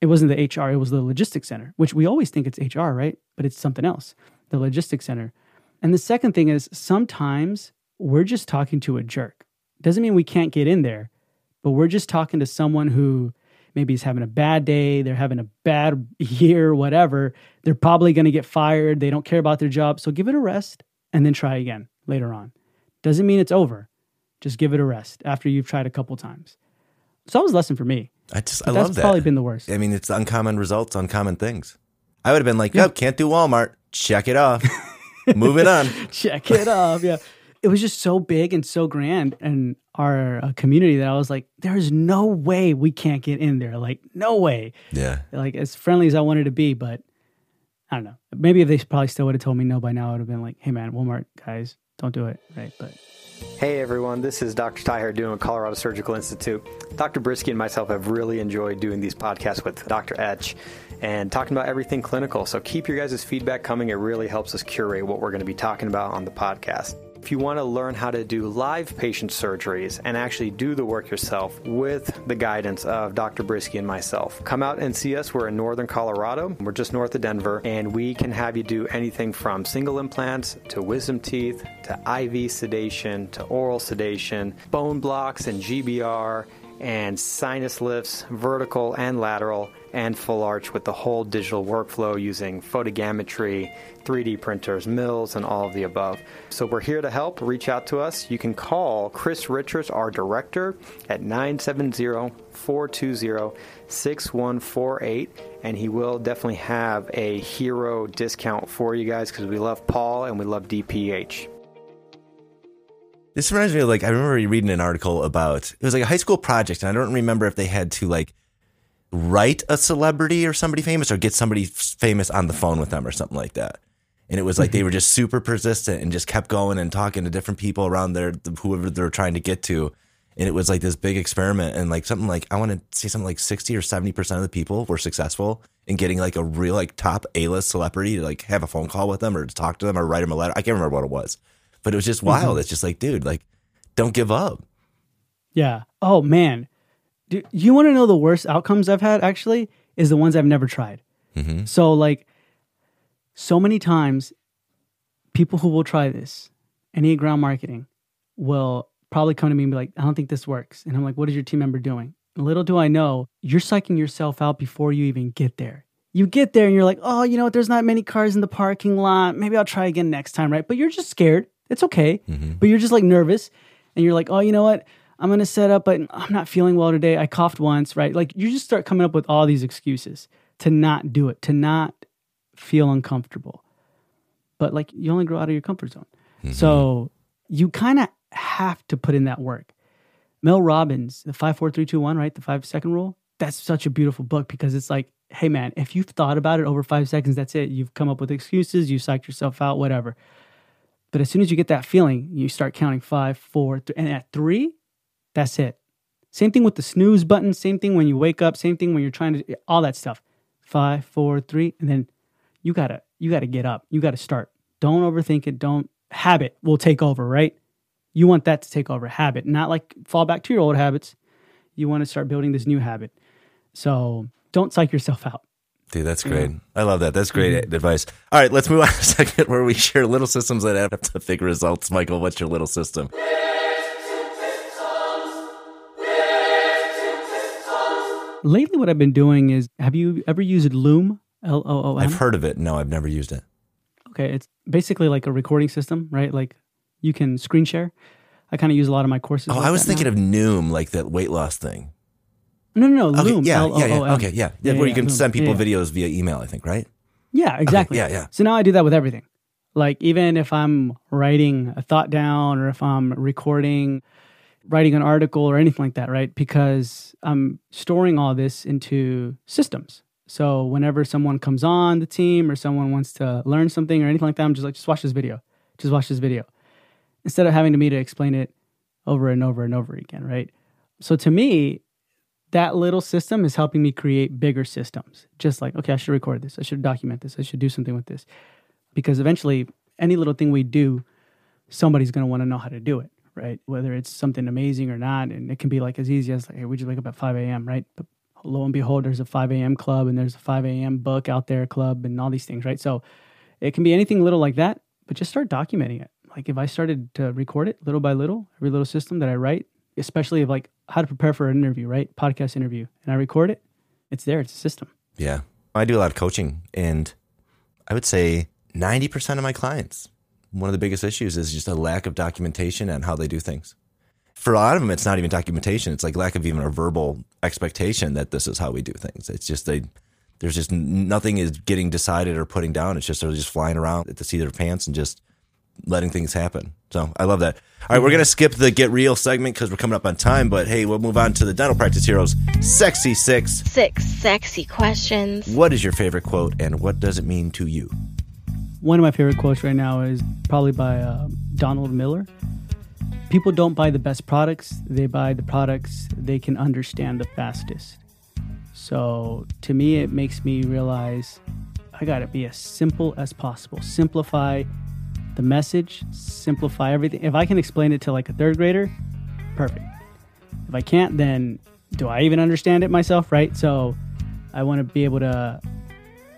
it wasn't the H R, it was the logistics center, which we always think it's H R, right? But it's something else, the logistics center. And the second thing is sometimes we're just talking to a jerk. Doesn't mean we can't get in there, but we're just talking to someone who maybe is having a bad day, they're having a bad year, whatever. They're probably going to get fired. They don't care about their job. So give it a rest and then try again later on. Doesn't mean it's over. Just give it a rest after you've tried a couple times. So that was a lesson for me. I just, I love that. That's probably been the worst. I mean, it's uncommon results, uncommon things. I would have been like, yep, yeah. Can't do Walmart. Check it off. Move it on. Check it off. Yeah. It was just so big and so grand in our community that I was like, there is no way we can't get in there. Like, no way. Yeah. Like, as friendly as I wanted to be, but I don't know. Maybe if they probably still would have told me no by now, I would have been like, hey, man, Walmart, guys, don't do it. Right. But hey, everyone, this is Doctor Tyher doing with Colorado Surgical Institute. Doctor Brisky and myself have really enjoyed doing these podcasts with Doctor Etch and talking about everything clinical. So keep your guys' feedback coming. It really helps us curate what we're going to be talking about on the podcast. If you want to learn how to do live patient surgeries and actually do the work yourself with the guidance of Doctor Brisky and myself, come out and see us. We're in northern Colorado. We're just north of Denver, and we can have you do anything from single implants to wisdom teeth to I V sedation to oral sedation, bone blocks and G B R and sinus lifts, vertical and lateral, and full arch with the whole digital workflow using photogrammetry, three D printers, mills, and all of the above. So we're here to help. Reach out to us. You can call Chris Richards, our director, at nine seven zero, four two zero, six one four eight, and he will definitely have a hero discount for you guys because we love Paul and we love D P H. This reminds me of, like, I remember reading an article about, it was like a high school project, and I don't remember if they had to, like, write a celebrity or somebody famous or get somebody famous on the phone with them or something like that. And it was like they were just super persistent and just kept going and talking to different people around their, whoever they're trying to get to. And it was like this big experiment, and like something like, I want to say something like sixty or seventy percent of the people were successful in getting like a real, like, top A-list celebrity to like have a phone call with them or to talk to them or write them a letter. I can't remember what it was. But it was just wild. Mm-hmm. It's just like, dude, like, don't give up. Yeah. Oh, man. Dude, you want to know the worst outcomes I've had, actually, is the ones I've never tried. Mm-hmm. So, like, so many times, people who will try this, Enneagram marketing, will probably come to me and be like, I don't think this works. And I'm like, what is your team member doing? And little do I know, you're psyching yourself out before you even get there. You get there and you're like, oh, you know what? There's not many cars in the parking lot. Maybe I'll try again next time, right? But you're just scared. It's okay, mm-hmm. But you're just like nervous and you're like, oh, you know what? I'm going to set up, but I'm not feeling well today. I coughed once, right? Like, you just start coming up with all these excuses to not do it, to not feel uncomfortable. But like, you only grow out of your comfort zone. Mm-hmm. So you kind of have to put in that work. Mel Robbins, the five four three two one, right? The Five Second Rule. That's such a beautiful book because it's like, hey man, if you've thought about it over five seconds, that's it. You've come up with excuses. You psyched yourself out, whatever. But as soon as you get that feeling, you start counting five, four, three, and at three, that's it. Same thing with the snooze button. Same thing when you wake up. Same thing when you're trying to, all that stuff. Five, four, three, and then you gotta, you gotta get up. You gotta start. Don't overthink it. Don't, habit will take over, right? You want that to take over, habit, not like fall back to your old habits. You want to start building this new habit. So don't psych yourself out. Dude, that's great. Yeah. I love that. That's great mm-hmm. advice. All right, let's move on to a second where we share little systems that add up to big results. Michael, what's your little system? Lately, what I've been doing is, have you ever used Loom? L O O M? I've heard of it. No, I've never used it. Okay, it's basically like a recording system, right? Like, you can screen share. I kind of use a lot of my courses. Oh, like I was thinking now. of Noom, like that weight loss thing. No, no, no. Okay, Loom. Yeah, yeah, yeah. Okay, yeah. yeah, yeah where you can Loom. send people yeah, yeah. videos via email, I think, right? Yeah, exactly. Okay, yeah, yeah. So now I do that with everything. Like, even if I'm writing a thought down or if I'm recording, writing an article or anything like that, right? Because I'm storing all this into systems. So whenever someone comes on the team or someone wants to learn something or anything like that, I'm just like, just watch this video. Just watch this video. Instead of having to me to explain it over and over and over again, right? So to me, that little system is helping me create bigger systems. Just like, okay, I should record this. I should document this. I should do something with this. Because eventually, any little thing we do, somebody's going to want to know how to do it, right? Whether it's something amazing or not. And it can be like as easy as, like, hey, we just wake up at five a.m., right? But lo and behold, there's a five a.m. club and there's a five a.m. book out there club and all these things, right? So it can be anything little like that, but just start documenting it. Like if I started to record it little by little, every little system that I write, especially of like how to prepare for an interview, right? Podcast interview. And I record it, it's there, it's a system. Yeah. I do a lot of coaching, and I would say ninety percent of my clients, one of the biggest issues is just a lack of documentation on how they do things. For a lot of them, it's not even documentation. It's like lack of even a verbal expectation that this is how we do things. It's just they, there's just nothing is getting decided or putting down. It's just they're just flying around at the seat of their pants and just letting things happen. So I love that. All right, we're going to skip the Get Real segment because we're coming up on time, but hey, we'll move on to the Dental Practice Heroes Sexy Six. Six sexy questions. What is your favorite quote and what does it mean to you? One of my favorite quotes right now is probably by uh, Donald Miller. People don't buy the best products. They buy the products they can understand the fastest. So to me, it makes me realize I got to be as simple as possible. Simplify the message. Simplify everything. If I can explain it to like a third grader, perfect. If I can't, then do I even understand it myself, right? So I want to be able to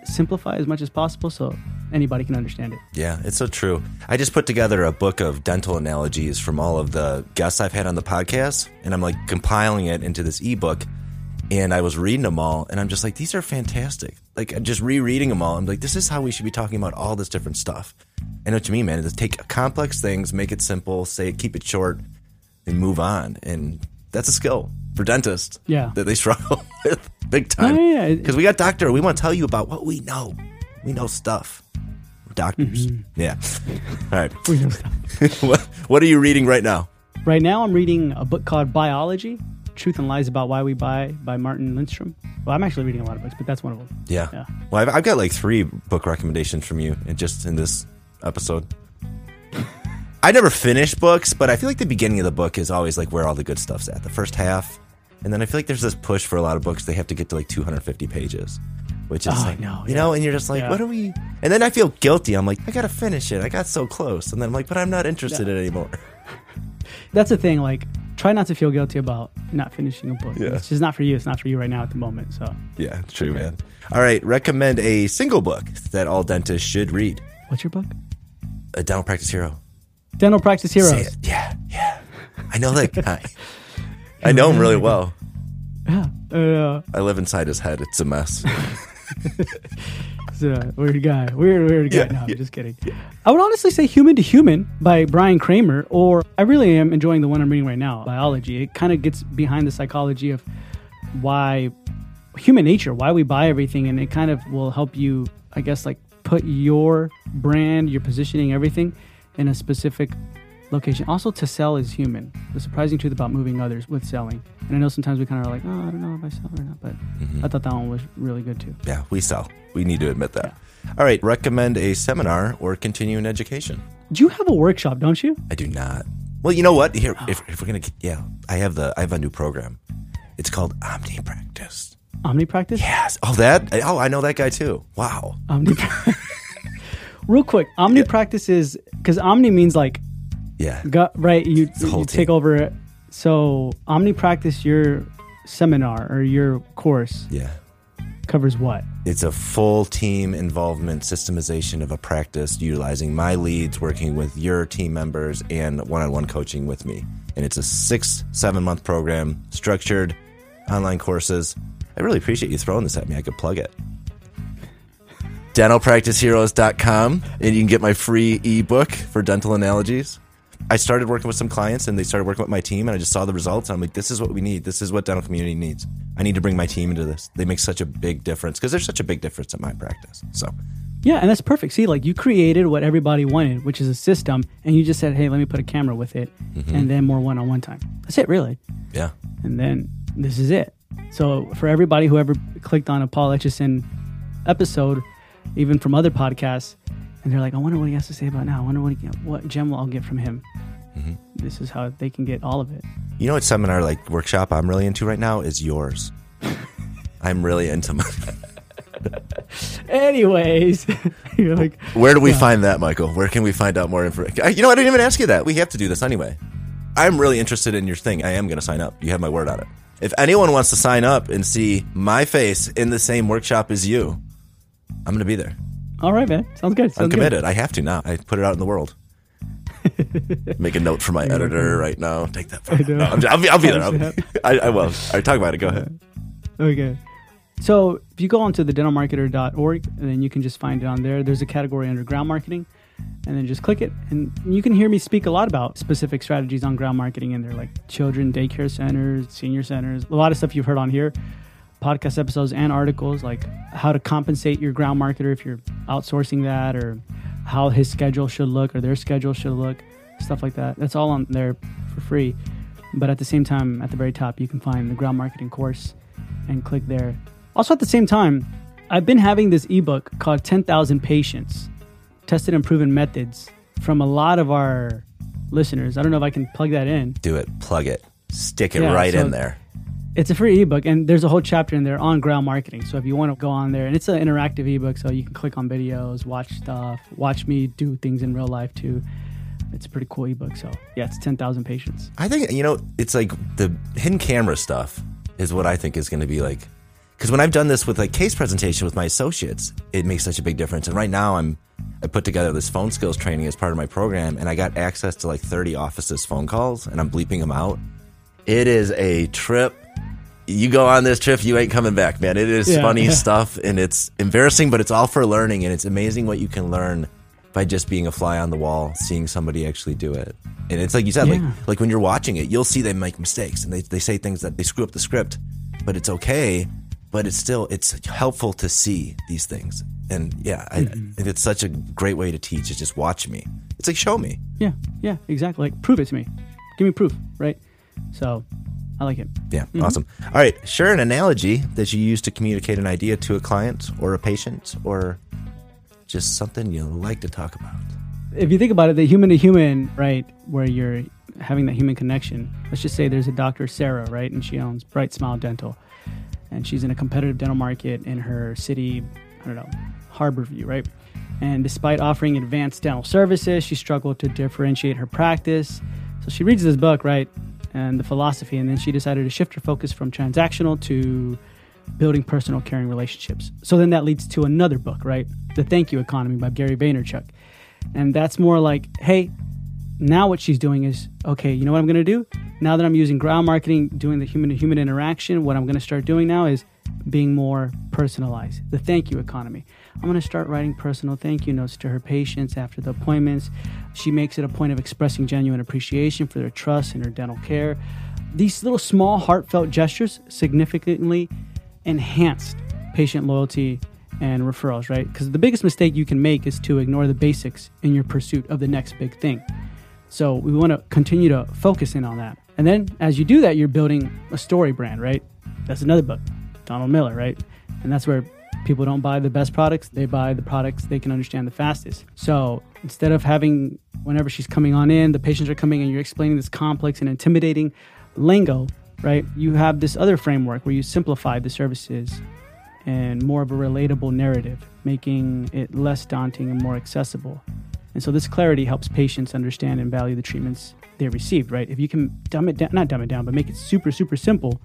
simplify as much as possible so anybody can understand it. Yeah, it's so true. I just put together a book of dental analogies from all of the guests I've had on the podcast, and I'm like compiling it into this ebook. And I was reading them all, and I'm just like, these are fantastic. Like, just rereading them all, I'm like, this is how we should be talking about all this different stuff. I know what you mean, man. It's take complex things, make it simple, say it, keep it short, and move on. And that's a skill for dentists yeah. that they struggle with big time. Because no, yeah. we got doctor, we want to tell you about what we know. We know stuff. Doctors. Mm-hmm. Yeah. All right. We know stuff. what, what are you reading right now? Right now, I'm reading a book called Biology, Truth and Lies About Why We Buy by Martin Lindstrom. Well, I'm actually reading a lot of books, but that's one of them. Yeah. yeah. Well, I've, I've got like three book recommendations from you and just in this episode. I never finish books, but I feel like the beginning of the book is always like where all the good stuff's at, the first half. And then I feel like there's this push for a lot of books. They have to get to like two hundred fifty pages. Which is oh, like, no, you yeah. know, and you're just like, yeah. what are we? And then I feel guilty. I'm like, I got to finish it. I got so close. And then I'm like, but I'm not interested yeah. in it anymore. That's the thing. Like, try not to feel guilty about not finishing a book. Yeah. It's just not for you. It's not for you right now at the moment. So, yeah, it's true, okay. man. All right. Recommend a single book that all dentists should read. What's your book? A Dental Practice Hero. Dental Practice Heroes. Yeah. Yeah. I know that guy. I know him really well. Yeah. Uh, I live inside his head. It's a mess. It's a weird guy. Weird, weird guy. Yeah, no, I'm yeah, just kidding. Yeah. I would honestly say Human to Human by Brian Kramer, or I really am enjoying the one I'm reading right now, Biology. It kind of gets behind the psychology of why human nature, why we buy everything, and it kind of will help you, I guess, like put your brand, your positioning, everything in a specific location. Also, to sell is human. The surprising truth about moving others with selling. And I know sometimes we kind of are like, oh, I don't know if I sell or not, but mm-hmm. I thought that one was really good too. Yeah, we sell. We need to admit that. Yeah. All right, recommend a seminar or continue in education. Do you have a workshop, don't you? I do not. Well, you know what? Here, oh. if, if we're going to, yeah, I have the, I have a new program. It's called Omni Practice. Omni Practice? Yes. Oh, that? Oh, I know that guy too. Wow. Omni Practice. Real quick, Omni yeah. Practice is, because Omni means like, yeah. Got, right. You, you take over it. So Omni Practice, your seminar or your course. Yeah. Covers what? It's a full team involvement systemization of a practice utilizing my leads, working with your team members and one-on-one coaching with me. And it's a six, seven month program, structured online courses. I really appreciate you throwing this at me. I could plug it. dental practice heroes dot com, and you can get my free ebook for dental analogies. I started working with some clients and they started working with my team, and I just saw the results. And I'm like, this is what we need. This is what dental community needs. I need to bring my team into this. They make such a big difference because there's such a big difference in my practice. So, yeah, and that's perfect. See, like you created what everybody wanted, which is a system, and you just said, hey, let me put a camera with it mm-hmm. and then more one-on-one time. That's it, really. Yeah. And then this is it. So for everybody who ever clicked on a Paul Etchison episode, even from other podcasts, and they're like, I wonder what he has to say about now. I wonder what, he, what gem I'll get from him. mm-hmm. this is how they can get all of it. You know what seminar, like workshop I'm really into right now is yours. I'm really into my... Anyways, you're like, where do we yeah. find that, Michael? Where can we find out more information? You know, I didn't even ask you that. We have to do this anyway. I'm really interested in your thing. I am going to sign up. You have my word on it. If anyone wants to sign up and see my face in the same workshop as you, I'm going to be there. All right, man. Sounds good. Sounds I'm committed. Good. I have to now. I put it out in the world. Make a note for my editor right now. Take that. I no, I'll be, I'll be there. I'll be, I, I will. All right, talk about it. Go ahead. Okay. So if you go onto the dental marketer dot org, and then you can just find it on there. There's a category under ground marketing, and then just click it. And you can hear me speak a lot about specific strategies on ground marketing in there, like children, daycare centers, senior centers, a lot of stuff you've heard on here, podcast episodes and articles, like how to compensate your ground marketer if you're outsourcing that, or how his schedule should look or their schedule should look, stuff like that. That's all on there for free. But at the same time, at the very top, you can find the ground marketing course and click there. Also, at the same time, I've been having this ebook called ten thousand Patients, Tested and Proven Methods from a lot of our listeners. I don't know if I can plug that in. Do it. Plug it. Stick it yeah, right so in there. It's a free ebook, and there's a whole chapter in there on ground marketing. So if you want to go on there, and it's an interactive ebook, so you can click on videos, watch stuff, watch me do things in real life too. It's a pretty cool ebook. So yeah, it's ten thousand Patients. I think, you know, it's like the hidden camera stuff is what I think is going to be like. Because when I've done this with like case presentation with my associates, it makes such a big difference. And right now I'm, I put together this phone skills training as part of my program, and I got access to like thirty offices phone calls, and I'm bleeping them out. It is a trip. You go on this trip, you ain't coming back, man. It is yeah, funny yeah. stuff, and it's embarrassing, but it's all for learning. And it's amazing what you can learn by just being a fly on the wall, seeing somebody actually do it. And it's like you said, yeah. like, like when you're watching it, you'll see they make mistakes, and they, they say things that they screw up the script, but it's okay. But it's still, it's helpful to see these things. And yeah, I, mm-hmm. and it's such a great way to teach. It's just watch me. It's like, show me. Yeah, yeah, exactly. Like, prove it to me. Give me proof, right? So I like it. Yeah, mm-hmm. awesome. All right, share an analogy that you use to communicate an idea to a client or a patient, or just something you like to talk about. If you think about it, the human to human, right, where you're having that human connection. Let's just say there's a Doctor Sarah, right? And she owns Bright Smile Dental. And she's in a competitive dental market in her city, I don't know, Harborview, right? And despite offering advanced dental services, she struggled to differentiate her practice. So she reads this book, right, and the philosophy, and then she decided to shift her focus from transactional to building personal, caring relationships. So then that leads to another book, right? The Thank You Economy by Gary Vaynerchuk. And that's more like, hey, now what she's doing is, okay, you know what I'm going to do? Now that I'm using ground marketing, doing the human-to-human interaction, what I'm going to start doing now is being more personalized. The thank you economy. I'm going to start writing personal thank you notes to her patients after the appointments. She makes it a point of expressing genuine appreciation for their trust in her dental care. These little small heartfelt gestures significantly enhanced patient loyalty and referrals, right? Because the biggest mistake you can make is to ignore the basics in your pursuit of the next big thing. So we want to continue to focus in on that. And then as you do that, you're building a story brand, right? That's another book, Donald Miller, right? And that's where people don't buy the best products. They buy the products they can understand the fastest. So instead of having, whenever she's coming on in, the patients are coming and you're explaining this complex and intimidating lingo, right? You have this other framework where you simplify the services and more of a relatable narrative, making it less daunting and more accessible. And so this clarity helps patients understand and value the treatments they received, right? If you can dumb it down, not dumb it down, but make it super, super simple,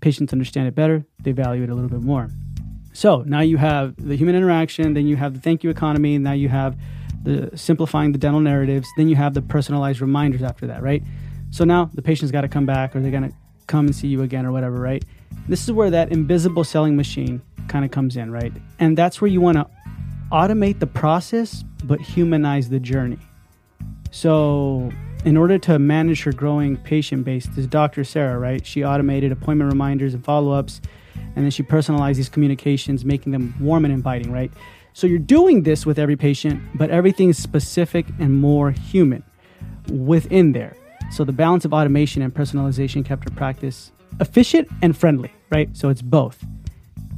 patients understand it better. They value it a little bit more. So now you have the human interaction, then you have the thank you economy, now you have the simplifying the dental narratives, then you have the personalized reminders after that, right? So now the patient's got to come back, or they're going to come and see you again or whatever, right? This is where that invisible selling machine kind of comes in, right? And that's where you want to automate the process, but humanize the journey. So in order to manage her growing patient base, this Doctor Sarah, right, she automated appointment reminders and follow-ups, and then she personalized these communications, making them warm and inviting, right? So you're doing this with every patient, but everything is specific and more human within there. So the balance of automation and personalization kept her practice efficient and friendly, right? So it's both.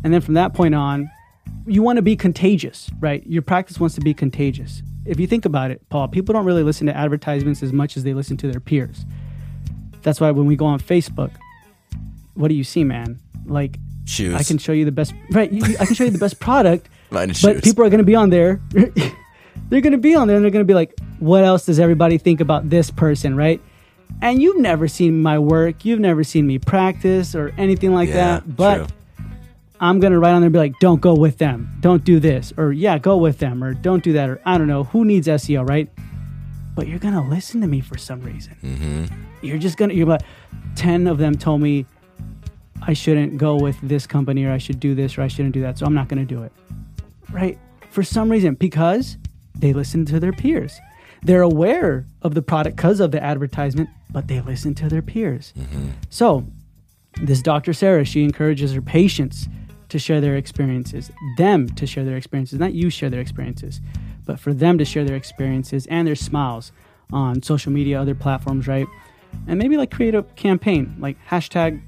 And then from that point on, you want to be contagious, right? Your practice wants to be contagious. if you think about it, Paul, people don't really listen to advertisements as much as they listen to their peers. That's why when we go on Facebook, what do you see, man? Like, shoes. I can show you the best, right? You, I can show you the best product, mine is but shoes. People are going to be on there. They're going to be on there and they're going to be like, what else does everybody think about this person, right? And you've never seen my work. You've never seen me practice or anything like yeah, that. But true. I'm going to write on there and be like, don't go with them. Don't do this. Or yeah, go with them. Or don't do that. Or I don't know. Who needs S E O, right? But you're going to listen to me for some reason. Mm-hmm. You're just going to, you're like, ten of them told me I shouldn't go with this company or I should do this or I shouldn't do that. So I'm not going to do it, right? For some reason, because they listen to their peers. They're aware of the product because of the advertisement, but they listen to their peers. Mm-hmm. So this Doctor Sarah, she encourages her patients to share their experiences, them to share their experiences, not you share their experiences, but for them to share their experiences and their smiles on social media, other platforms, right? And maybe like create a campaign, like hashtag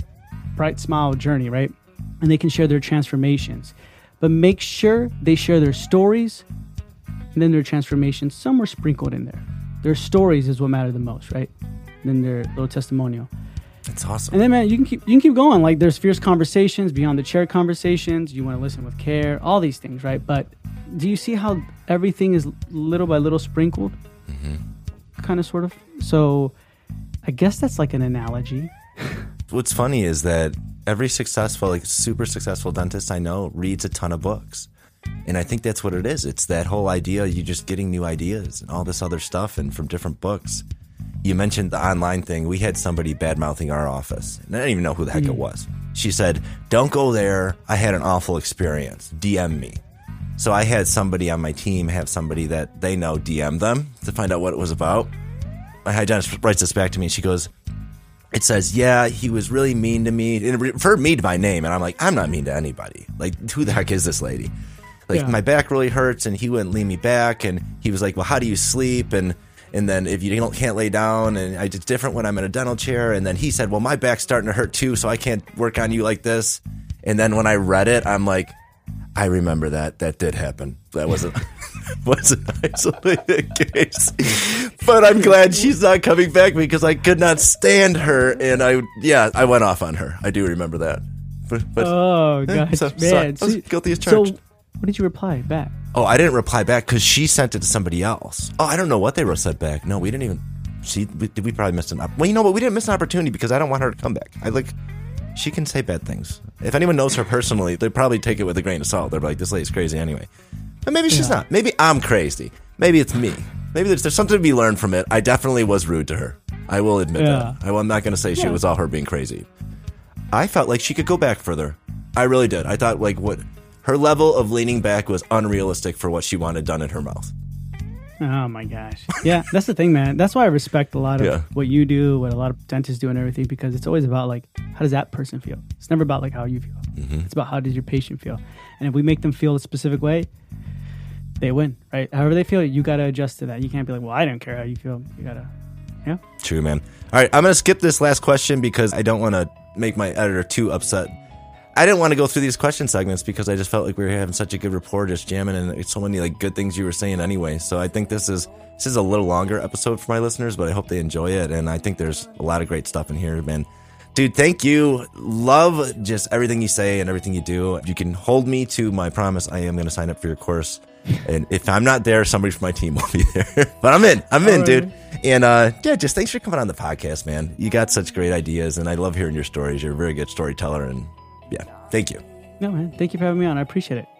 bright smile journey, right? And they can share their transformations, but make sure they share their stories. And then their transformations, some were sprinkled in there. Their stories is what mattered the most, right? And then their little testimonial. That's awesome. And then, man, you can keep you can keep going. Like, there's fierce conversations, beyond the chair conversations. You want to listen with care, all these things, right? But do you see how everything is little by little sprinkled? Mm-hmm. Kind of, sort of. So I guess that's like an analogy. What's funny is that every successful, like super successful dentist I know reads a ton of books. And I think that's what it is. It's that whole idea, you're just getting new ideas and all this other stuff and from different books. You mentioned the online thing. We had somebody bad-mouthing our office. And I didn't even know who the heck mm. it was. She said, don't go there. I had an awful experience. D M me. So I had somebody on my team have somebody that they know D M them to find out what it was about. My hygienist writes this back to me and she goes, it says, yeah, he was really mean to me. It referred me to my name. And I'm like, I'm not mean to anybody. Like, who the heck is this lady? Like, yeah. My back really hurts, and he wouldn't leave me back, and he was like, well, how do you sleep, and, and then if you don't, can't lay down, and I, it's different when I'm in a dental chair, and then he said, well, my back's starting to hurt too, so I can't work on you like this, and then when I read it, I'm like, I remember that, that did happen, that wasn't, wasn't an isolated case, but I'm glad she's not coming back, because I could not stand her, and I, yeah, I went off on her, I do remember that, but, but oh, gosh, eh, so, man, so, so, guilty as charged. So, what did you reply back? Oh, I didn't reply back because she sent it to somebody else. Oh, I don't know what they said back. No, we didn't even see. We, we probably missed an opportunity. Well, you know what? We didn't miss an opportunity because I don't want her to come back. I like, she can say bad things. If anyone knows her personally, they probably take it with a grain of salt. They're like, this lady's crazy anyway. But maybe she's yeah. not. Maybe I'm crazy. Maybe it's me. Maybe there's, there's something to be learned from it. I definitely was rude to her. I will admit yeah. that. I, I'm not going to say yeah. she was all her being crazy. I felt like she could go back further. I really did. I thought, like, what? Her level of leaning back was unrealistic for what she wanted done in her mouth. Oh, my gosh. Yeah, that's the thing, man. That's why I respect a lot of yeah. what you do, what a lot of dentists do and everything, because it's always about, like, how does that person feel? It's never about, like, how you feel. Mm-hmm. It's about how does your patient feel. And if we make them feel a specific way, they win, right? However they feel, you got to adjust to that. You can't be like, well, I don't care how you feel. You got to, yeah. True, man. All right, I'm going to skip this last question because I don't want to make my editor too upset. I didn't want to go through these question segments because I just felt like we were having such a good rapport, just jamming, and so many like good things you were saying anyway. So I think this is this is a little longer episode for my listeners, but I hope they enjoy it. And I think there's a lot of great stuff in here, man. Dude, thank you. Love just everything you say and everything you do. You can hold me to my promise. I am going to sign up for your course. And if I'm not there, somebody from my team will be there. But I'm in. I'm in, dude. And uh, yeah, just thanks for coming on the podcast, man. You got such great ideas, and I love hearing your stories. You're a very good storyteller, and yeah, thank you. No, man. Thank you for having me on. I appreciate it.